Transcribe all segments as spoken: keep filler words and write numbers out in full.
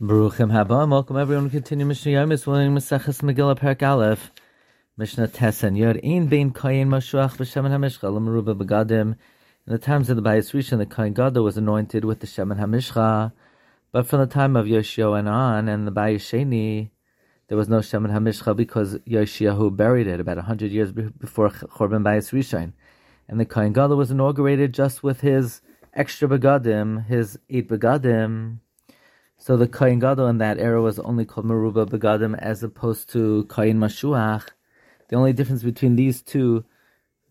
Baruchim Haba, welcome everyone. We continue Mishnah Yomis, we're learning Maseches Megillah, Parak Aleph, Mishnah Tessen. Yor'in bein Kohen Mashuach b'Shemen HaMishcha l'meruba b'gadim. In the times of the Bayas Rishon, the Kohen Gadol was anointed with the Shemen HaMishcha, but from the time of Yoshio and on, and the Ba'is Sheni, there was no Shemen HaMishcha because Yoshio buried it about a hundred years before Chorban Bayas Rishon, and the Kohen Gadol was inaugurated just with his extra b'gadim, his eight b'gadim. So the Kohen Gadol in that era was only called Meruba Begadim as opposed to Kohen Mashuach. The only difference between these two,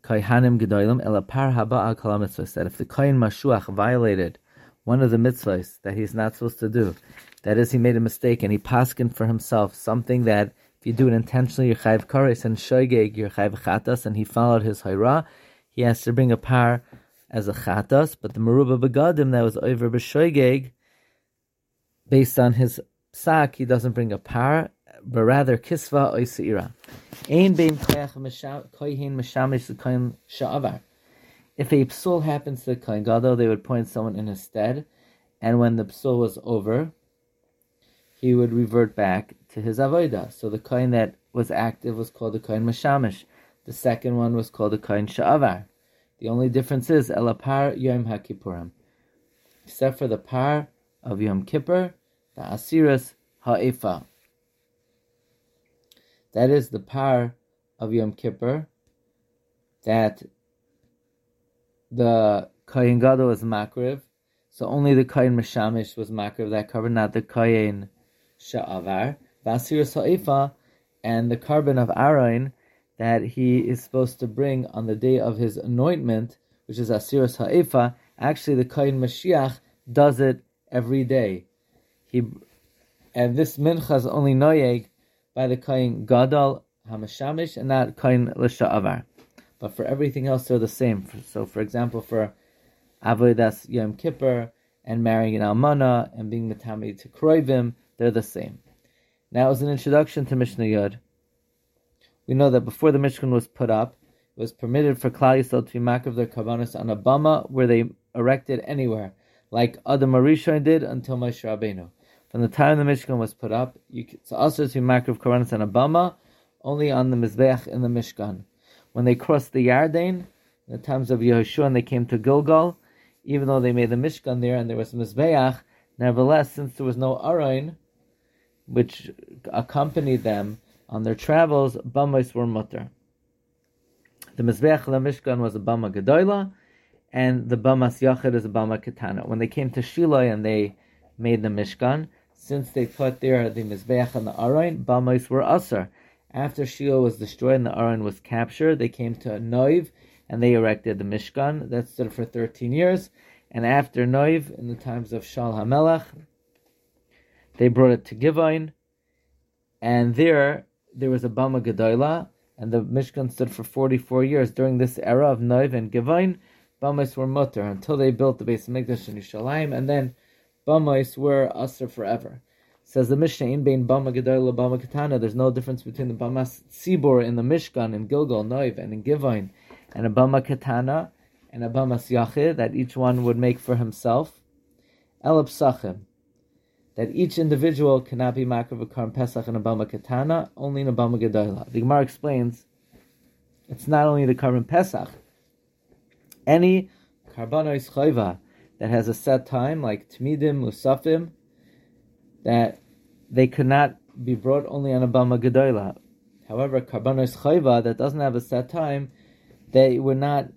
Koyin Hanim G'dolim, El Apar Haba'a Kala mitzvahs, that if the Kohen Mashuach violated one of the mitzvahs that he's not supposed to do, that is, he made a mistake and he paskined for himself something that if you do it intentionally, you're Chayv Kares and Shoygeg, you're Chayv Chatas, and he followed his Haira, he has to bring a Par as a Chatas, but the Meruba Begadim that was over B'Shoygeg, based on his psak, he doesn't bring a par, but rather kisva or seira. Ein bein kohen mishamish the Kohen She'avar. If a psul happens to the Kohen Gadol, they would appoint someone in his stead, and when the psul was over, he would revert back to his avodah. So the kohen that was active was called the Kohen Mashamish. The second one was called the Kohen She'avar. The only difference is el par yom hakippurim, except for the par of Yom Kippur, the Asiris Ha'efah. That is the par of Yom Kippur that the Kohen Gadol was makriv, so only the Kohen Meshamish was makriv that carbon, not the Kohen She'avar. The Asiris Ha'efah and the carbon of aron that he is supposed to bring on the day of his anointment, which is Asiris Ha'efah, actually the Kohen Mashiach does it every day. He and this mincha is only noyeg by the Kohen Gadol HaMashamish and not Kohen L'Sha'avar. But for everything else, they're the same. So, for example, for avodas Yom Kippur and marrying an almana and being metami to kroivim, they're the same. Now, as an introduction to Mishnah Yod, we know that before the Mishkan was put up, it was permitted for Klal Yisrael to be makriv their kavanos on a bama where they erected anywhere, like Adam Arishon did until Moshe Rabbeinu. From the time the Mishkan was put up, you could, it's also to makriv kavanos on Abama, only on the Mizveh in the Mishkan. When they crossed the Yarden, in the times of Yehoshua, and they came to Gilgal, even though they made the Mishkan there and there was Mizbeach, nevertheless, since there was no aron, which accompanied them on their travels, Bamos were mutter. The Mizbeach of the Mishkan was a Bamah Gedolah, and the Bamah Yachid is a Bamah Ketanah. When they came to Shiloh and they made the Mishkan, since they put there the Mizbeach and the aron, Bamos were Asur. After Shiloh was destroyed and the aron was captured, they came to Noiv and they erected the Mishkan. That stood for thirteen years. And after Noiv, in the times of Shaul HaMelech, they brought it to Givain. And there, there was a Bamah Gedolah, and the Mishkan stood for forty-four years. During this era of Noiv and Givain, Bamos were mutter until they built the Beis Hamikdash in Yerushalayim, and then Bamos were asur forever. Says the Mishnah, in bein Bamah Gedolah Bamah Ketanah, there's no difference between the Bamah Tzibor in the Mishkan, in Gilgal, Noiv, and in Givain, and a Bamah Ketanah, and a Bamah Yachid, that each one would make for himself. El Psachim, that each individual cannot be makriv a Karm Pesach in a Bamah Ketanah, only in a Bamah Gedolah. The Gemara explains, it's not only the Karm Pesach, any karbanos chayva that has a set time, like tmidim, musafim, that they could not be brought only on a Bamah Gedolah. However, karbanos chayva that doesn't have a set time, they were not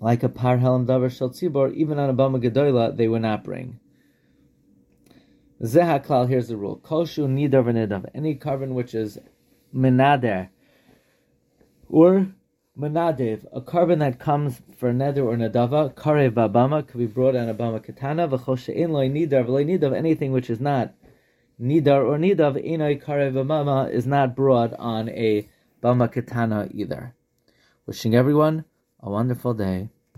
like a par helam davar shel tzibor. Even on a Bamah Gedolah, they would not bring. Zeha klal. Here's the rule: koshu nidav v'nidav. Any carbon which is menader or Menadev, a carbon that comes for neder or nadava, karev b'abama, could be brought on a Bamah Ketanah, v'chol she'ein lo nidar v'lo nidav, anything which is not nidar or nidav, einoi karev b'abama, is not brought on a Bamah Ketanah either. Wishing everyone a wonderful day.